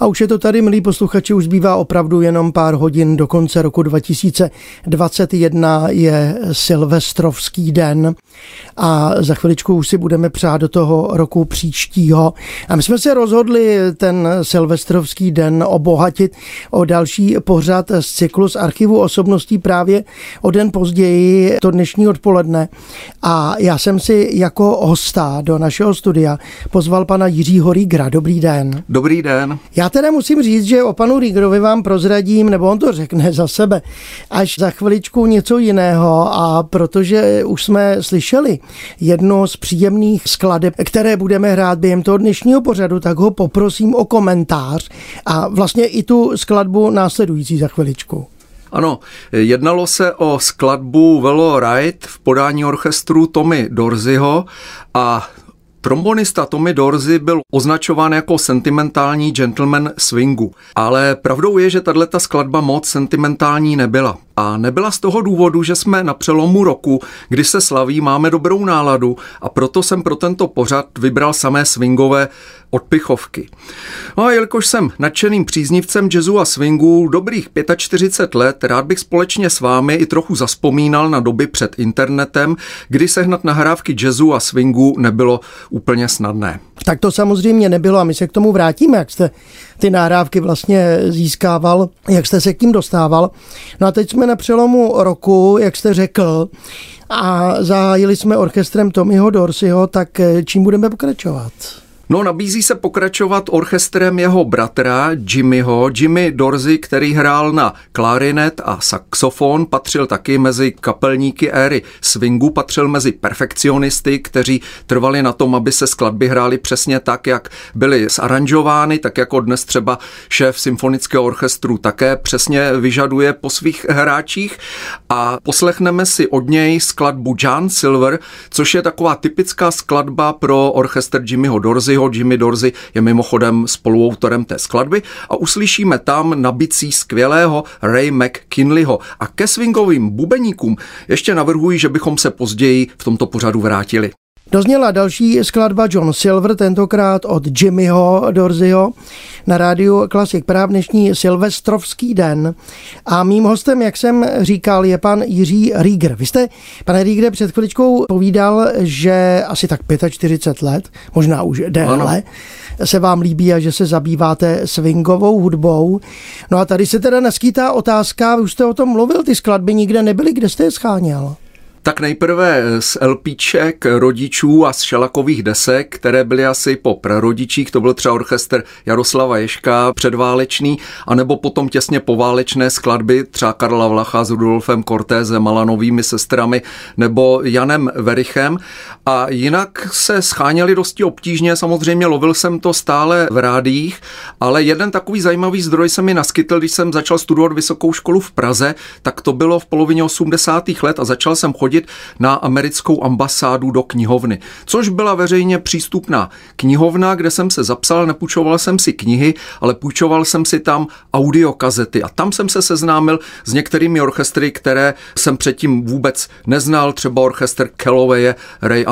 A už je to tady, milí posluchači, už zbývá opravdu jenom pár hodin do konce roku 2021, je Silvestrovský den a za chviličku už si budeme přát do toho roku příštího. A my jsme se rozhodli ten Silvestrovský den obohatit o další pořad z cyklu z archivu osobností právě o den později, to dnešní odpoledne. A já jsem si jako hosta do našeho studia pozval pana Jiřího Riegera. Dobrý den. Dobrý den. Já teda musím říct, že o panu Riegerovi vám prozradím, nebo on to řekne za sebe, až za chviličku něco jiného, a protože už jsme slyšeli jedno z příjemných skladeb, které budeme hrát během toho dnešního pořadu, tak ho poprosím o komentář a vlastně i tu skladbu následující za chviličku. Ano, jednalo se o skladbu Velo Right v podání orchestru Tommy Dorseyho a trombonista Tommy Dorsey byl označován jako sentimentální gentleman swingu, ale pravdou je, že tato skladba moc sentimentální nebyla. A nebyla z toho důvodu, že jsme na přelomu roku, kdy se slaví, máme dobrou náladu, a proto jsem pro tento pořad vybral samé swingové odpichovky. No a jelikož jsem nadšeným příznivcem jazzu a swingu dobrých 45 let, rád bych společně s vámi i trochu zazpomínal na doby před internetem, kdy sehnat nahrávky jazzu a swingu nebylo úplně snadné. Tak to samozřejmě nebylo a my se k tomu vrátíme, jak jste ty nahrávky vlastně získával, jak jste se k tím dostával. No a teď jsme na přelomu roku, jak jste řekl, a zahájili jsme orchestrem Tommyho Dorseyho, tak čím budeme pokračovat? No, nabízí se pokračovat orchestrem jeho bratra Jimmyho. Jimmy Dorsey, který hrál na klarinet a saxofon, patřil taky mezi kapelníky éry swingu, patřil mezi perfekcionisty, kteří trvali na tom, aby se skladby hrály přesně tak, jak byly zaranžovány, tak jako dnes třeba šéf symfonického orchestru také přesně vyžaduje po svých hráčích. A poslechneme si od něj skladbu John Silver, což je taková typická skladba pro orchestr Jimmyho Dorseyho. Jimmy Dorsey je mimochodem spoluautorem té skladby a uslyšíme tam na bicí skvělého Ray McKinleyho. A ke swingovým bubeníkům ještě navrhuji, že bychom se později v tomto pořadu vrátili. Dozněla další skladba John Silver, tentokrát od Jimmyho Dorseyho na rádiu Klasik Práv dnešní Silvestrovský den. A mým hostem, jak jsem říkal, je pan Jiří Rieger. Vy jste, pane Riegere, před chviličkou povídal, že asi tak 45 let, možná už déle, se vám líbí a že se zabýváte swingovou hudbou. No a tady se teda naskýtá otázka, už jste o tom mluvil, ty skladby nikde nebyly, kde jste je scháněl? Tak nejprve z LPček rodičů a z šelakových desek, které byly asi po prarodičích, to byl třeba orchestr Jaroslava Ježka, předválečný, anebo potom těsně poválečné skladby třeba Karla Vlacha s Rudolfem Cortésem, Alanovými sestrami, nebo Janem Werichem. A jinak se scháněli dosti obtížně, samozřejmě lovil jsem to stále v rádiích, ale jeden takový zajímavý zdroj se mi naskytl, když jsem začal studovat vysokou školu v Praze, tak to bylo v polovině 80. let a začal jsem chodit na americkou ambasádu do knihovny, což byla veřejně přístupná knihovna, kde jsem se zapsal, nepůjčoval jsem si knihy, ale půjčoval jsem si tam audiokazety a tam jsem se seznámil s některými orchestry, které jsem předtím vůbec neznal, třeba orchestr Callowaye, Ray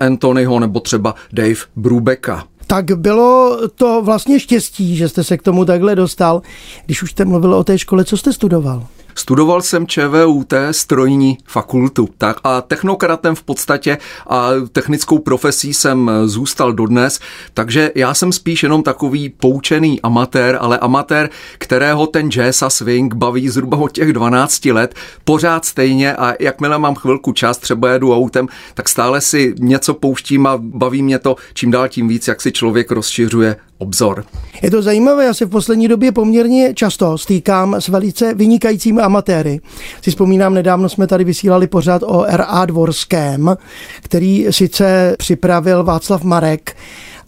Anthonyho nebo třeba Dave Brubecka. Tak bylo to vlastně štěstí, že jste se k tomu takhle dostal. Když už jste mluvil o té škole, co jste studoval? Studoval jsem ČVUT strojní fakultu, tak, a technokratem v podstatě a technickou profesí jsem zůstal dodnes, takže já jsem spíš jenom takový poučený amatér, ale amatér, kterého ten jazz a swing baví zhruba od těch 12 let, pořád stejně, a jakmile mám chvilku čas, třeba jedu autem, tak stále si něco pouštím a baví mě to čím dál tím víc, jak si člověk rozšiřuje obzor. Je to zajímavé, já se v poslední době poměrně často stýkám s velice vynikajícími amatéry. Si vzpomínám, nedávno jsme tady vysílali pořad o R.A. Dvorském, který sice připravil Václav Marek,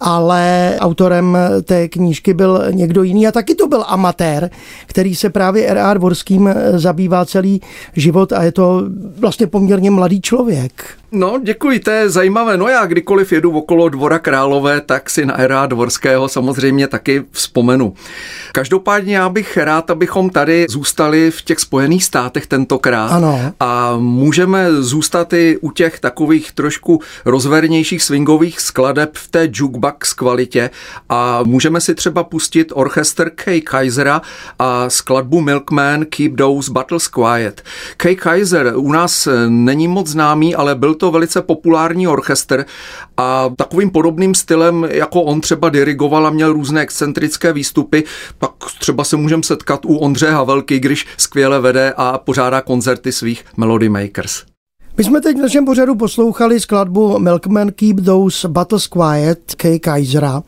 ale autorem té knížky byl někdo jiný a taky to byl amatér, který se právě R.A. Dvorským zabývá celý život a je to vlastně poměrně mladý člověk. No, děkuji, to je zajímavé. No já kdykoliv jedu okolo Dvora Králové, tak si na R.A. Dvorského samozřejmě taky vzpomenu. Každopádně já bych rád, abychom tady zůstali v těch Spojených státech tentokrát. Ano. A můžeme zůstat i u těch takových trošku rozvernějších swingových skladeb v té jukebox kvalitě a můžeme si třeba pustit orchestr Kay Kaisera a skladbu Milkman Keep Those Battles Quiet. Kay Kaiser u nás není moc známý, ale byl to velice populární orchestr a takovým podobným stylem, jako on třeba dirigoval a měl různé excentrické výstupy, pak třeba se můžeme setkat u Ondřeje Havelky, když skvěle vede a pořádá koncerty svých Melody Makers. My jsme teď v našem pořadu poslouchali skladbu Milkman Keep Those Battles Quiet Kay Kaisera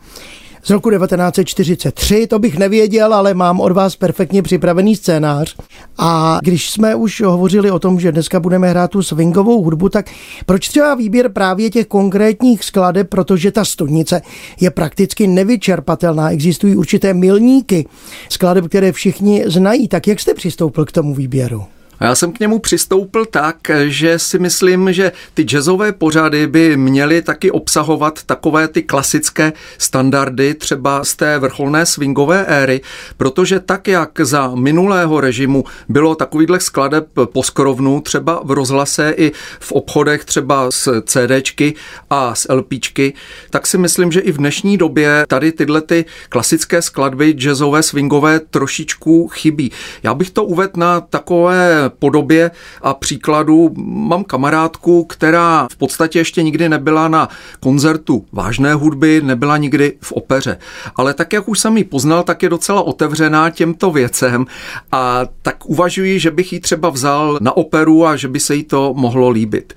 z roku 1943, to bych nevěděl, ale mám od vás perfektně připravený scénář. A když jsme už hovořili o tom, že dneska budeme hrát tu swingovou hudbu, tak proč třeba výběr právě těch konkrétních skladeb, protože ta studnice je prakticky nevyčerpatelná, existují určité milníky skladeb, které všichni znají. Tak jak jste přistoupil k tomu výběru? Já jsem k němu přistoupil tak, že si myslím, že ty jazzové pořady by měly taky obsahovat takové ty klasické standardy třeba z té vrcholné swingové éry, protože tak, jak za minulého režimu bylo takovýhle skladeb poskrovnu třeba v rozhlase i v obchodech třeba s CDčky a s LPčky, tak si myslím, že i v dnešní době tady tyhle ty klasické skladby jazzové, swingové trošičku chybí. Já bych to uvedl na takové podobě a příkladu. Mám kamarádku, která v podstatě ještě nikdy nebyla na koncertu vážné hudby, nebyla nikdy v opeře. Ale tak, jak už jsem ji poznal, tak je docela otevřená těmto věcem a tak uvažuji, že bych ji třeba vzal na operu a že by se jí to mohlo líbit.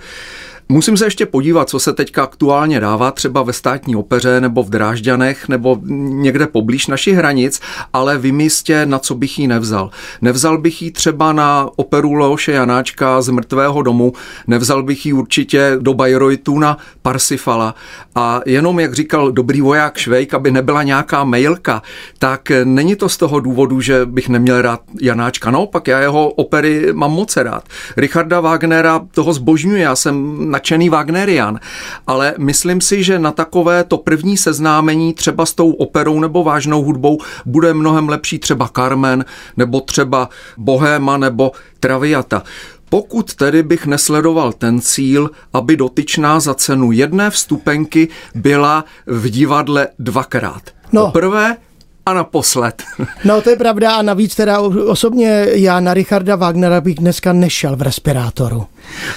Musím se ještě podívat, co se teďka aktuálně dává třeba ve Státní opeře nebo v Drážďanech nebo někde poblíž našich hranic, ale vím jistě, na co bych jí nevzal. Nevzal bych jí třeba na operu Leoše Janáčka z Mrtvého domu, nevzal bych jí určitě do Bayreuthu na Parsifala a jenom, jak říkal dobrý voják Švejk, aby nebyla nějaká mejlka, tak není to z toho důvodu, že bych neměl rád Janáčka. Naopak, já jeho opery mám moc rád. Richarda Wagnera, toho zbožňuji, já jsem nadšený Wagnerian, ale myslím si, že na takové to první seznámení třeba s tou operou nebo vážnou hudbou bude mnohem lepší třeba Carmen, nebo třeba Bohéma, nebo Traviata. Pokud tedy bych nesledoval ten cíl, aby dotyčná za cenu jedné vstupenky byla v divadle dvakrát. Poprvé a naposled. No to je pravda a navíc teda osobně já na Richarda Wagnera bych dneska nešel v respirátoru.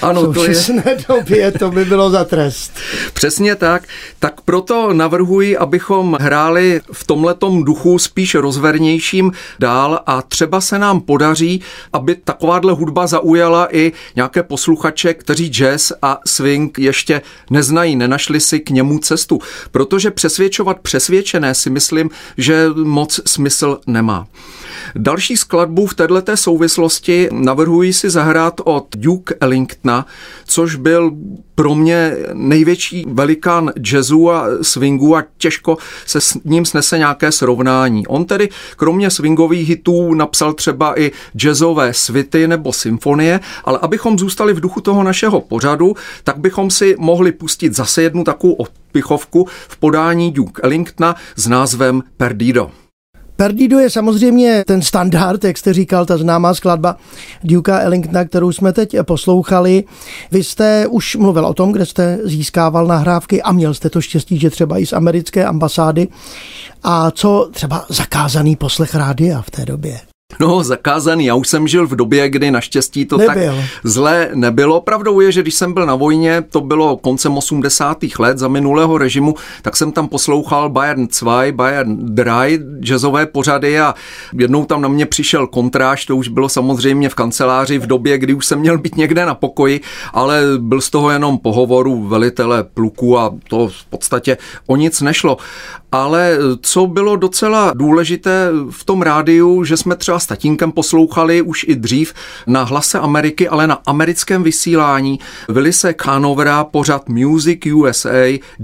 Ano, to je. V současné době to by bylo za trest. Přesně tak. Tak proto navrhuji, abychom hráli v tomhletom duchu spíš rozvernějším dál a třeba se nám podaří, aby takováhle hudba zaujala i nějaké posluchače, kteří jazz a swing ještě neznají, nenašli si k němu cestu. Protože přesvědčovat přesvědčené si myslím, že moc smysl nemá. Další skladbu v této souvislosti navrhuji si zahrát od Duke Ellingtona, což byl pro mě největší velikán jazzu a swingu a těžko se s ním snese nějaké srovnání. On tedy kromě swingových hitů napsal třeba i jazzové svity nebo symfonie, ale abychom zůstali v duchu toho našeho pořadu, tak bychom si mohli pustit zase jednu takovou odpichovku v podání Duke Ellingtona s názvem Perdido. Perdido je samozřejmě ten standard, jak jste říkal, ta známá skladba Duka Ellingtona, kterou jsme teď poslouchali. Vy jste už mluvil o tom, kde jste získával nahrávky a měl jste to štěstí, že třeba i z americké ambasády. A co třeba zakázaný poslech rádia v té době? No, zakázaný. Já už jsem žil v době, kdy naštěstí to nebyl. Tak zlé nebylo. Pravdou je, že když jsem byl na vojně, to bylo koncem 80. let za minulého režimu, tak jsem tam poslouchal Bayern 2, Bayern 3, jazzové pořady a jednou tam na mě přišel kontráž, to už bylo samozřejmě v kanceláři v době, kdy už jsem měl být někde na pokoji, ale byl z toho jenom pohovoru velitele pluku a to v podstatě o nic nešlo. Ale co bylo docela důležité v tom rádiu, že jsme třeba s tatínkem poslouchali už i dřív na Hlase Ameriky, ale na americkém vysílání Willise Canovera pořad Music USA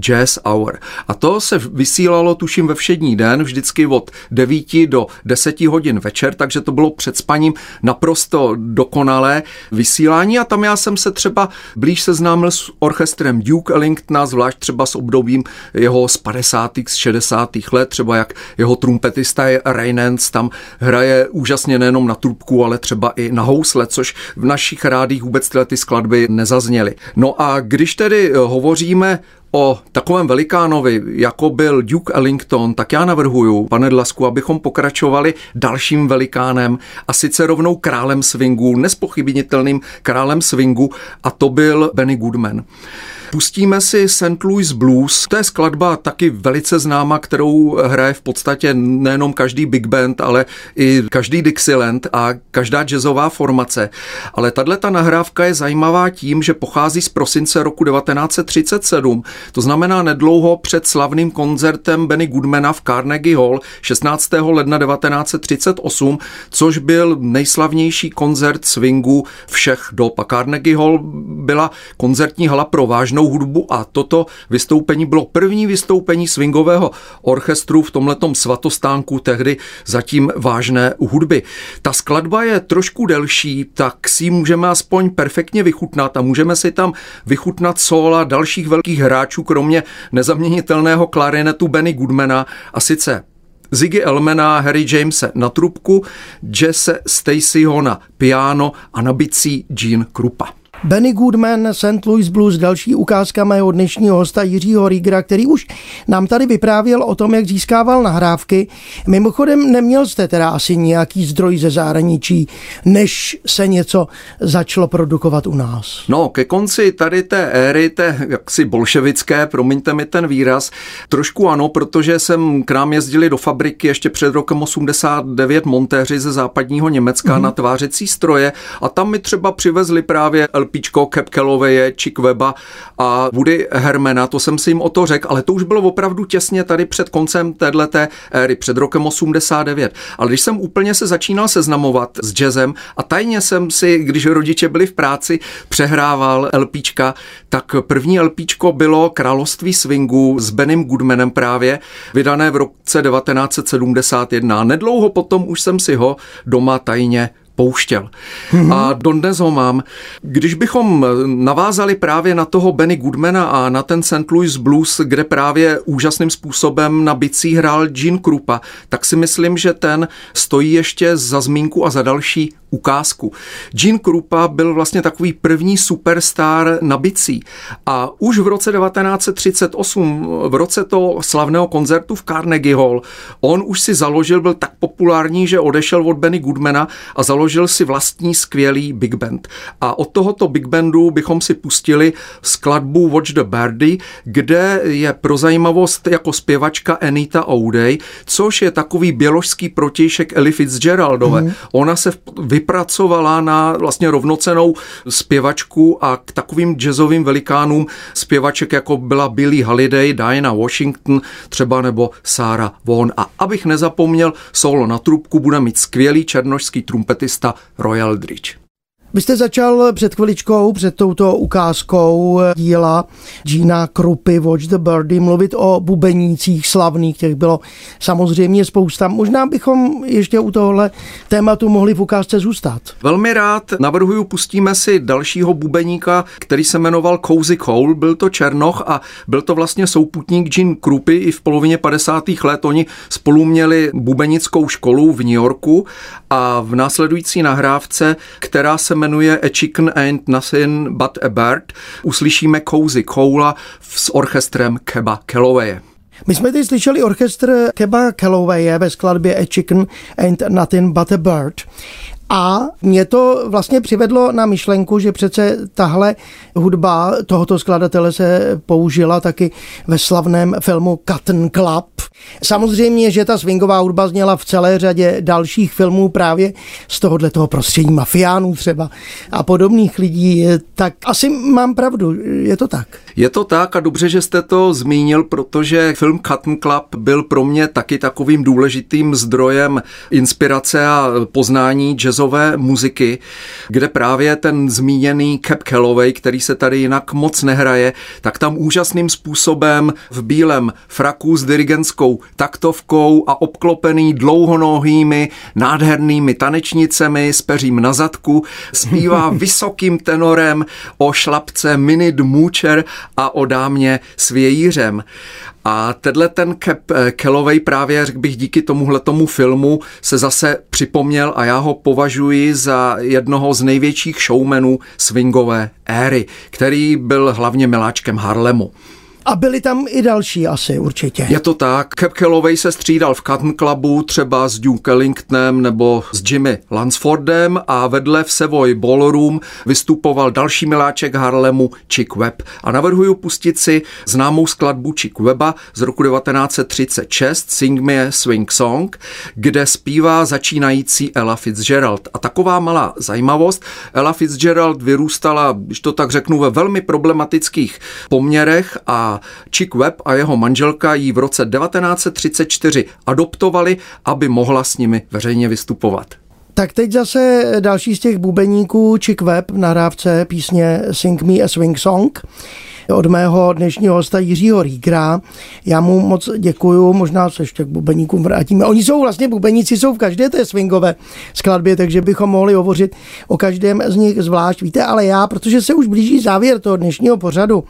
Jazz Hour. A to se vysílalo tuším ve všední den, vždycky od 9 do 10 hodin večer, takže to bylo před spaním naprosto dokonalé vysílání. A tam já jsem se třeba blíž seznámil s orchestrem Duke Ellingtona, zvlášť třeba s obdobím jeho z 50. z 60. let, třeba jak jeho trumpetista je Ray Nance, tam hraje úžasně nejenom na trubku, ale třeba i na housle, což v našich rádích vůbec tyhle ty skladby nezazněly. No a když tedy hovoříme o takovém velikánovi, jako byl Duke Ellington, tak já navrhuju, pane Dlasku, abychom pokračovali dalším velikánem a sice rovnou králem swingu, nespochybnitelným králem swingu, a to byl Benny Goodman. Pustíme si St. Louis Blues, to je skladba taky velice známa, kterou hraje v podstatě nejenom každý big band, ale i každý Dixieland a každá jazzová formace. Ale tato nahrávka je zajímavá tím, že pochází z prosince roku 1937, to znamená nedlouho před slavným koncertem Benny Goodmana v Carnegie Hall 16. ledna 1938, což byl nejslavnější koncert swingu všech dob. A Carnegie Hall byla koncertní hala pro vážnou hudbu a toto vystoupení bylo první vystoupení swingového orchestru v tomhletom svatostánku tehdy zatím vážné hudby. Ta skladba je trošku delší, tak si ji můžeme aspoň perfektně vychutnat a můžeme si tam vychutnat sóla dalších velkých hráčů, kromě nezaměnitelného klarinetu Benny Goodmana, a sice Ziggy Elmana, Harry Jamese na trubku, Jesse Stacyho na piano a na bicí Gene Krupa. Benny Goodman, St. Louis Blues, další ukázka mého dnešního hosta Jiřího Riegera, který už nám tady vyprávěl o tom, jak získával nahrávky. Mimochodem, neměl jste teda asi nějaký zdroj ze zahraničí, než se něco začalo produkovat u nás? No, ke konci tady té éry, té jaksi bolševické, promiňte mi ten výraz, trošku ano, protože jsem k nám jezdili do fabriky ještě před rokem 89 montéři ze západního Německa na tvářecí stroje a tam mi třeba přivezli právě LPčko Cab Calloway, Chick Webba a Woody Hermana, to jsem si jim o to řekl, ale to už bylo opravdu těsně tady před koncem téhleté éry, před rokem 89. Ale když jsem úplně se začínal seznamovat s jazzem a tajně jsem si, když rodiče byli v práci, přehrával LPčka, tak první LPčko bylo Království swingu s Bennym Goodmanem právě, vydané v roce 1971. Nedlouho potom už jsem si ho doma tajně pouštěl. A dodnes ho mám. Když bychom navázali právě na toho Benny Goodmana a na ten St. Louis Blues, kde právě úžasným způsobem na bicí hrál Gene Krupa, tak si myslím, že ten stojí ještě za zmínku a za další ukázku. Gene Krupa byl vlastně takový první superstar na bicí a už v roce 1938, v roce toho slavného koncertu v Carnegie Hall, on už si založil, byl tak populární, že odešel od Benny Goodmana a založil si vlastní skvělý big band. A od tohoto big bandu bychom si pustili skladbu Watch the Birdie, kde je pro zajímavost jako zpěvačka Anita O'Day, což je takový běložský protějšek Ellie Fitzgeraldové. Ona se vypracovala na vlastně rovnocenou zpěvačku a k takovým jazzovým velikánům zpěvaček, jako byla Billie Holiday, Diana Washington třeba nebo Sarah Vaughan. A abych nezapomněl, solo na trubku bude mít skvělý černošský trumpetista Roy Eldridge. Vy jste začal před chviličkou, před touto ukázkou díla Gena Krupy Watch the Birdie, mluvit o bubenících slavných, těch bylo samozřejmě spousta. Možná bychom ještě u tohohle tématu mohli v ukázce zůstat. Velmi rád, navrhuju, pustíme si dalšího bubeníka, který se jmenoval Cozy Cole, byl to černoch a byl to vlastně souputník Gene Krupy i v polovině 50. let. Oni spolu měli bubenickou školu v New Yorku a v následující nahrávce, která se jmenuje A Chicken Ain't Nothing But a Bird, uslyšíme Cozy Cola s orchestrem Caba Callowaye. My jsme teď slyšeli orchestr Caba Callowaye ve skladbě A Chicken Ain't Nothing But a Bird. A mě to vlastně přivedlo na myšlenku, že přece tahle hudba tohoto skladatele se použila taky ve slavném filmu Cotton Club. Samozřejmě, že ta swingová hudba zněla v celé řadě dalších filmů právě z tohohle toho prostředí mafiánů třeba a podobných lidí, tak asi mám pravdu, je to tak. Je to tak a dobře, že jste to zmínil, protože film Cotton Club byl pro mě taky takovým důležitým zdrojem inspirace a poznání jazzové muziky, kde právě ten zmíněný Cab Calloway, který se tady jinak moc nehraje, tak tam úžasným způsobem v bílém fraku s dirigentskou taktovkou a obklopený dlouhonohými nádhernými tanečnicemi s peřím na zadku zpívá vysokým tenorem o šlapce Minnie Dmůčer a o dámě s vějířem. A tenhle ten Cab Calloway právě, řekl bych, díky tomuhletomu filmu se zase připomněl a já ho považuji za jednoho z největších showmanů swingové éry, který byl hlavně miláčkem Harlemu. A byli tam i další asi určitě. Je to tak. Cab Calloway se střídal v Cotton Clubu třeba s Duke Ellingtonem nebo s Jimmy Lansfordem a vedle v Savoy Ballroom vystupoval další miláček Harlemu Chick Webb. A navrhuju pustit si známou skladbu Chick Webba z roku 1936 Sing Me a Swing Song, kde zpívá začínající Ella Fitzgerald. A taková malá zajímavost. Ella Fitzgerald vyrůstala, když to tak řeknu, ve velmi problematických poměrech a Chick Webb a jeho manželka ji v roce 1934 adoptovali, aby mohla s nimi veřejně vystupovat. Tak teď zase další z těch bubeníků Chick Webb, nahrávce písně Sing Me a Swing Song od mého dnešního hosta Jiřího Riegera. Já mu moc děkuju, možná se ještě k bubeníkům vrátíme. Oni jsou vlastně, bubeníci jsou v každé té swingové skladbě, takže bychom mohli hovořit o každém z nich zvlášť. Víte, ale já, protože se už blíží závěr toho dnešního pořadu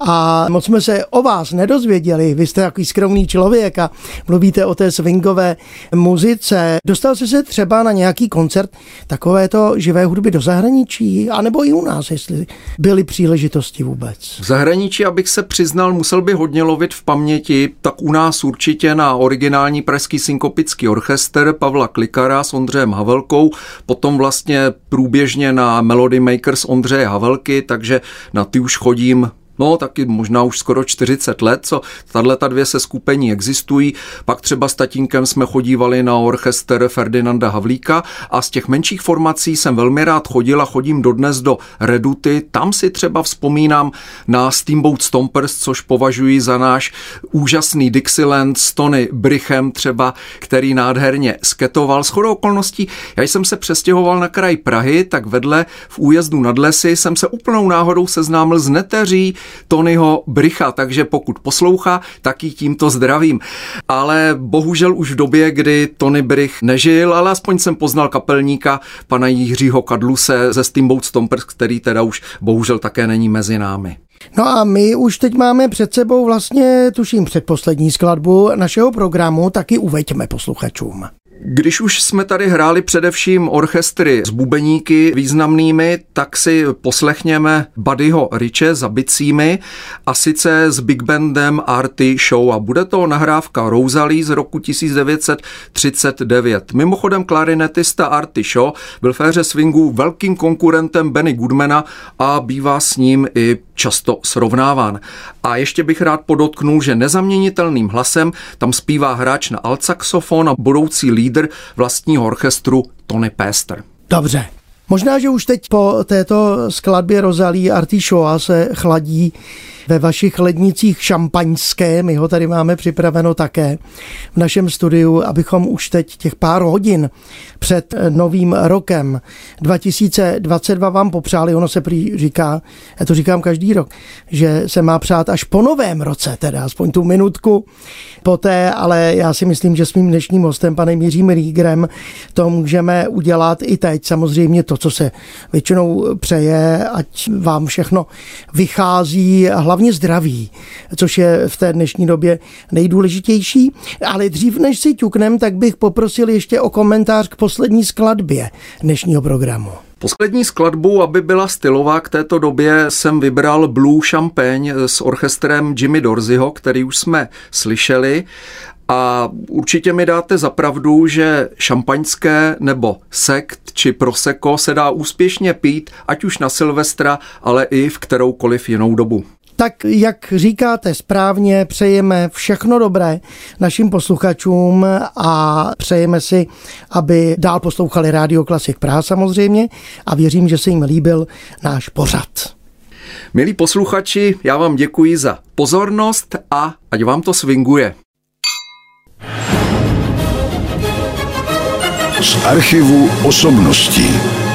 a moc jsme se o vás nedozvěděli, vy jste takový skromný člověk a mluvíte o té swingové muzice. Dostal jste se třeba na nějaký koncert takovéto živé hudby do zahraničí, anebo i u nás, jestli byly příležitosti vůbec? Zahraničí, abych se přiznal, musel by hodně lovit v paměti, tak u nás určitě na originální pražský synkopický orchestr Pavla Klikara s Ondřejem Havelkou, potom vlastně průběžně na Melody Makers Ondřeje Havelky, takže na ty už chodím taky možná už skoro 40 let, co tato dvě seskupení existují. Pak třeba s tatínkem jsme chodívali na orchestr Ferdinanda Havlíka a z těch menších formací jsem velmi rád chodil a chodím dodnes do Reduty. Tam si třeba vzpomínám na Steamboat Stompers, což považuji za náš úžasný Dixieland s Tony Brichem třeba, který nádherně sketoval. Shodou okolností, já jsem se přestěhoval na kraj Prahy, tak vedle v Újezdu nad lesy jsem se úplnou náhodou seznámil s neteří Tonyho Bricha, takže pokud poslouchá, tak ji tímto zdravím. Ale bohužel už v době, kdy Tony Brich nežil, ale aspoň jsem poznal kapelníka pana Jiřího Kadluse ze Steamboat Stompers, který teda už bohužel také není mezi námi. No a my už teď máme před sebou vlastně, tuším, předposlední skladbu našeho programu, taky uveďme posluchačům. Když už jsme tady hráli především orchestry s bubeníky významnými, tak si poslechněme Buddyho Riche za bicími a sice s big bandem Artie Shaw a bude to nahrávka Rosalie z roku 1939. Mimochodem klarinetista Artie Shaw byl v éře swingu velkým konkurentem Benny Goodmana a bývá s ním i často srovnáván. A ještě bych rád podotknul, že nezaměnitelným hlasem tam zpívá hráč na altsaxofon a budoucí lídr vlastního orchestru Tony Pester. Dobře. Možná, že už teď po této skladbě Rosalie Artie Shaw se chladí ve vašich lednicích šampaňské, my ho tady máme připraveno také v našem studiu, abychom už teď těch pár hodin před novým rokem 2022 vám popřáli, ono se prý říká, já to říkám každý rok, že se má přát až po novém roce, teda aspoň tu minutku poté, ale já si myslím, že s mým dnešním hostem, panem Jiřím Riegerem, to můžeme udělat i teď, samozřejmě to, co se většinou přeje, ať vám všechno vychází a hlavně zdraví, což je v té dnešní době nejdůležitější. Ale dřív, než si ťuknem, tak bych poprosil ještě o komentář k poslední skladbě dnešního programu. Poslední skladbu, aby byla stylová k této době, jsem vybral Blue Champagne s orchestrem Jimmy Dorseyho, který už jsme slyšeli. A určitě mi dáte za pravdu, že šampaňské nebo sekt či prosecco se dá úspěšně pít, ať už na Silvestra, ale i v kteroukoliv jinou dobu. Tak jak říkáte správně, přejeme všechno dobré našim posluchačům a přejeme si, aby dál poslouchali Rádio Klasik Praha samozřejmě a věřím, že se jim líbil náš pořad. Milí posluchači, já vám děkuji za pozornost a ať vám to swinguje. Z archivu osobností.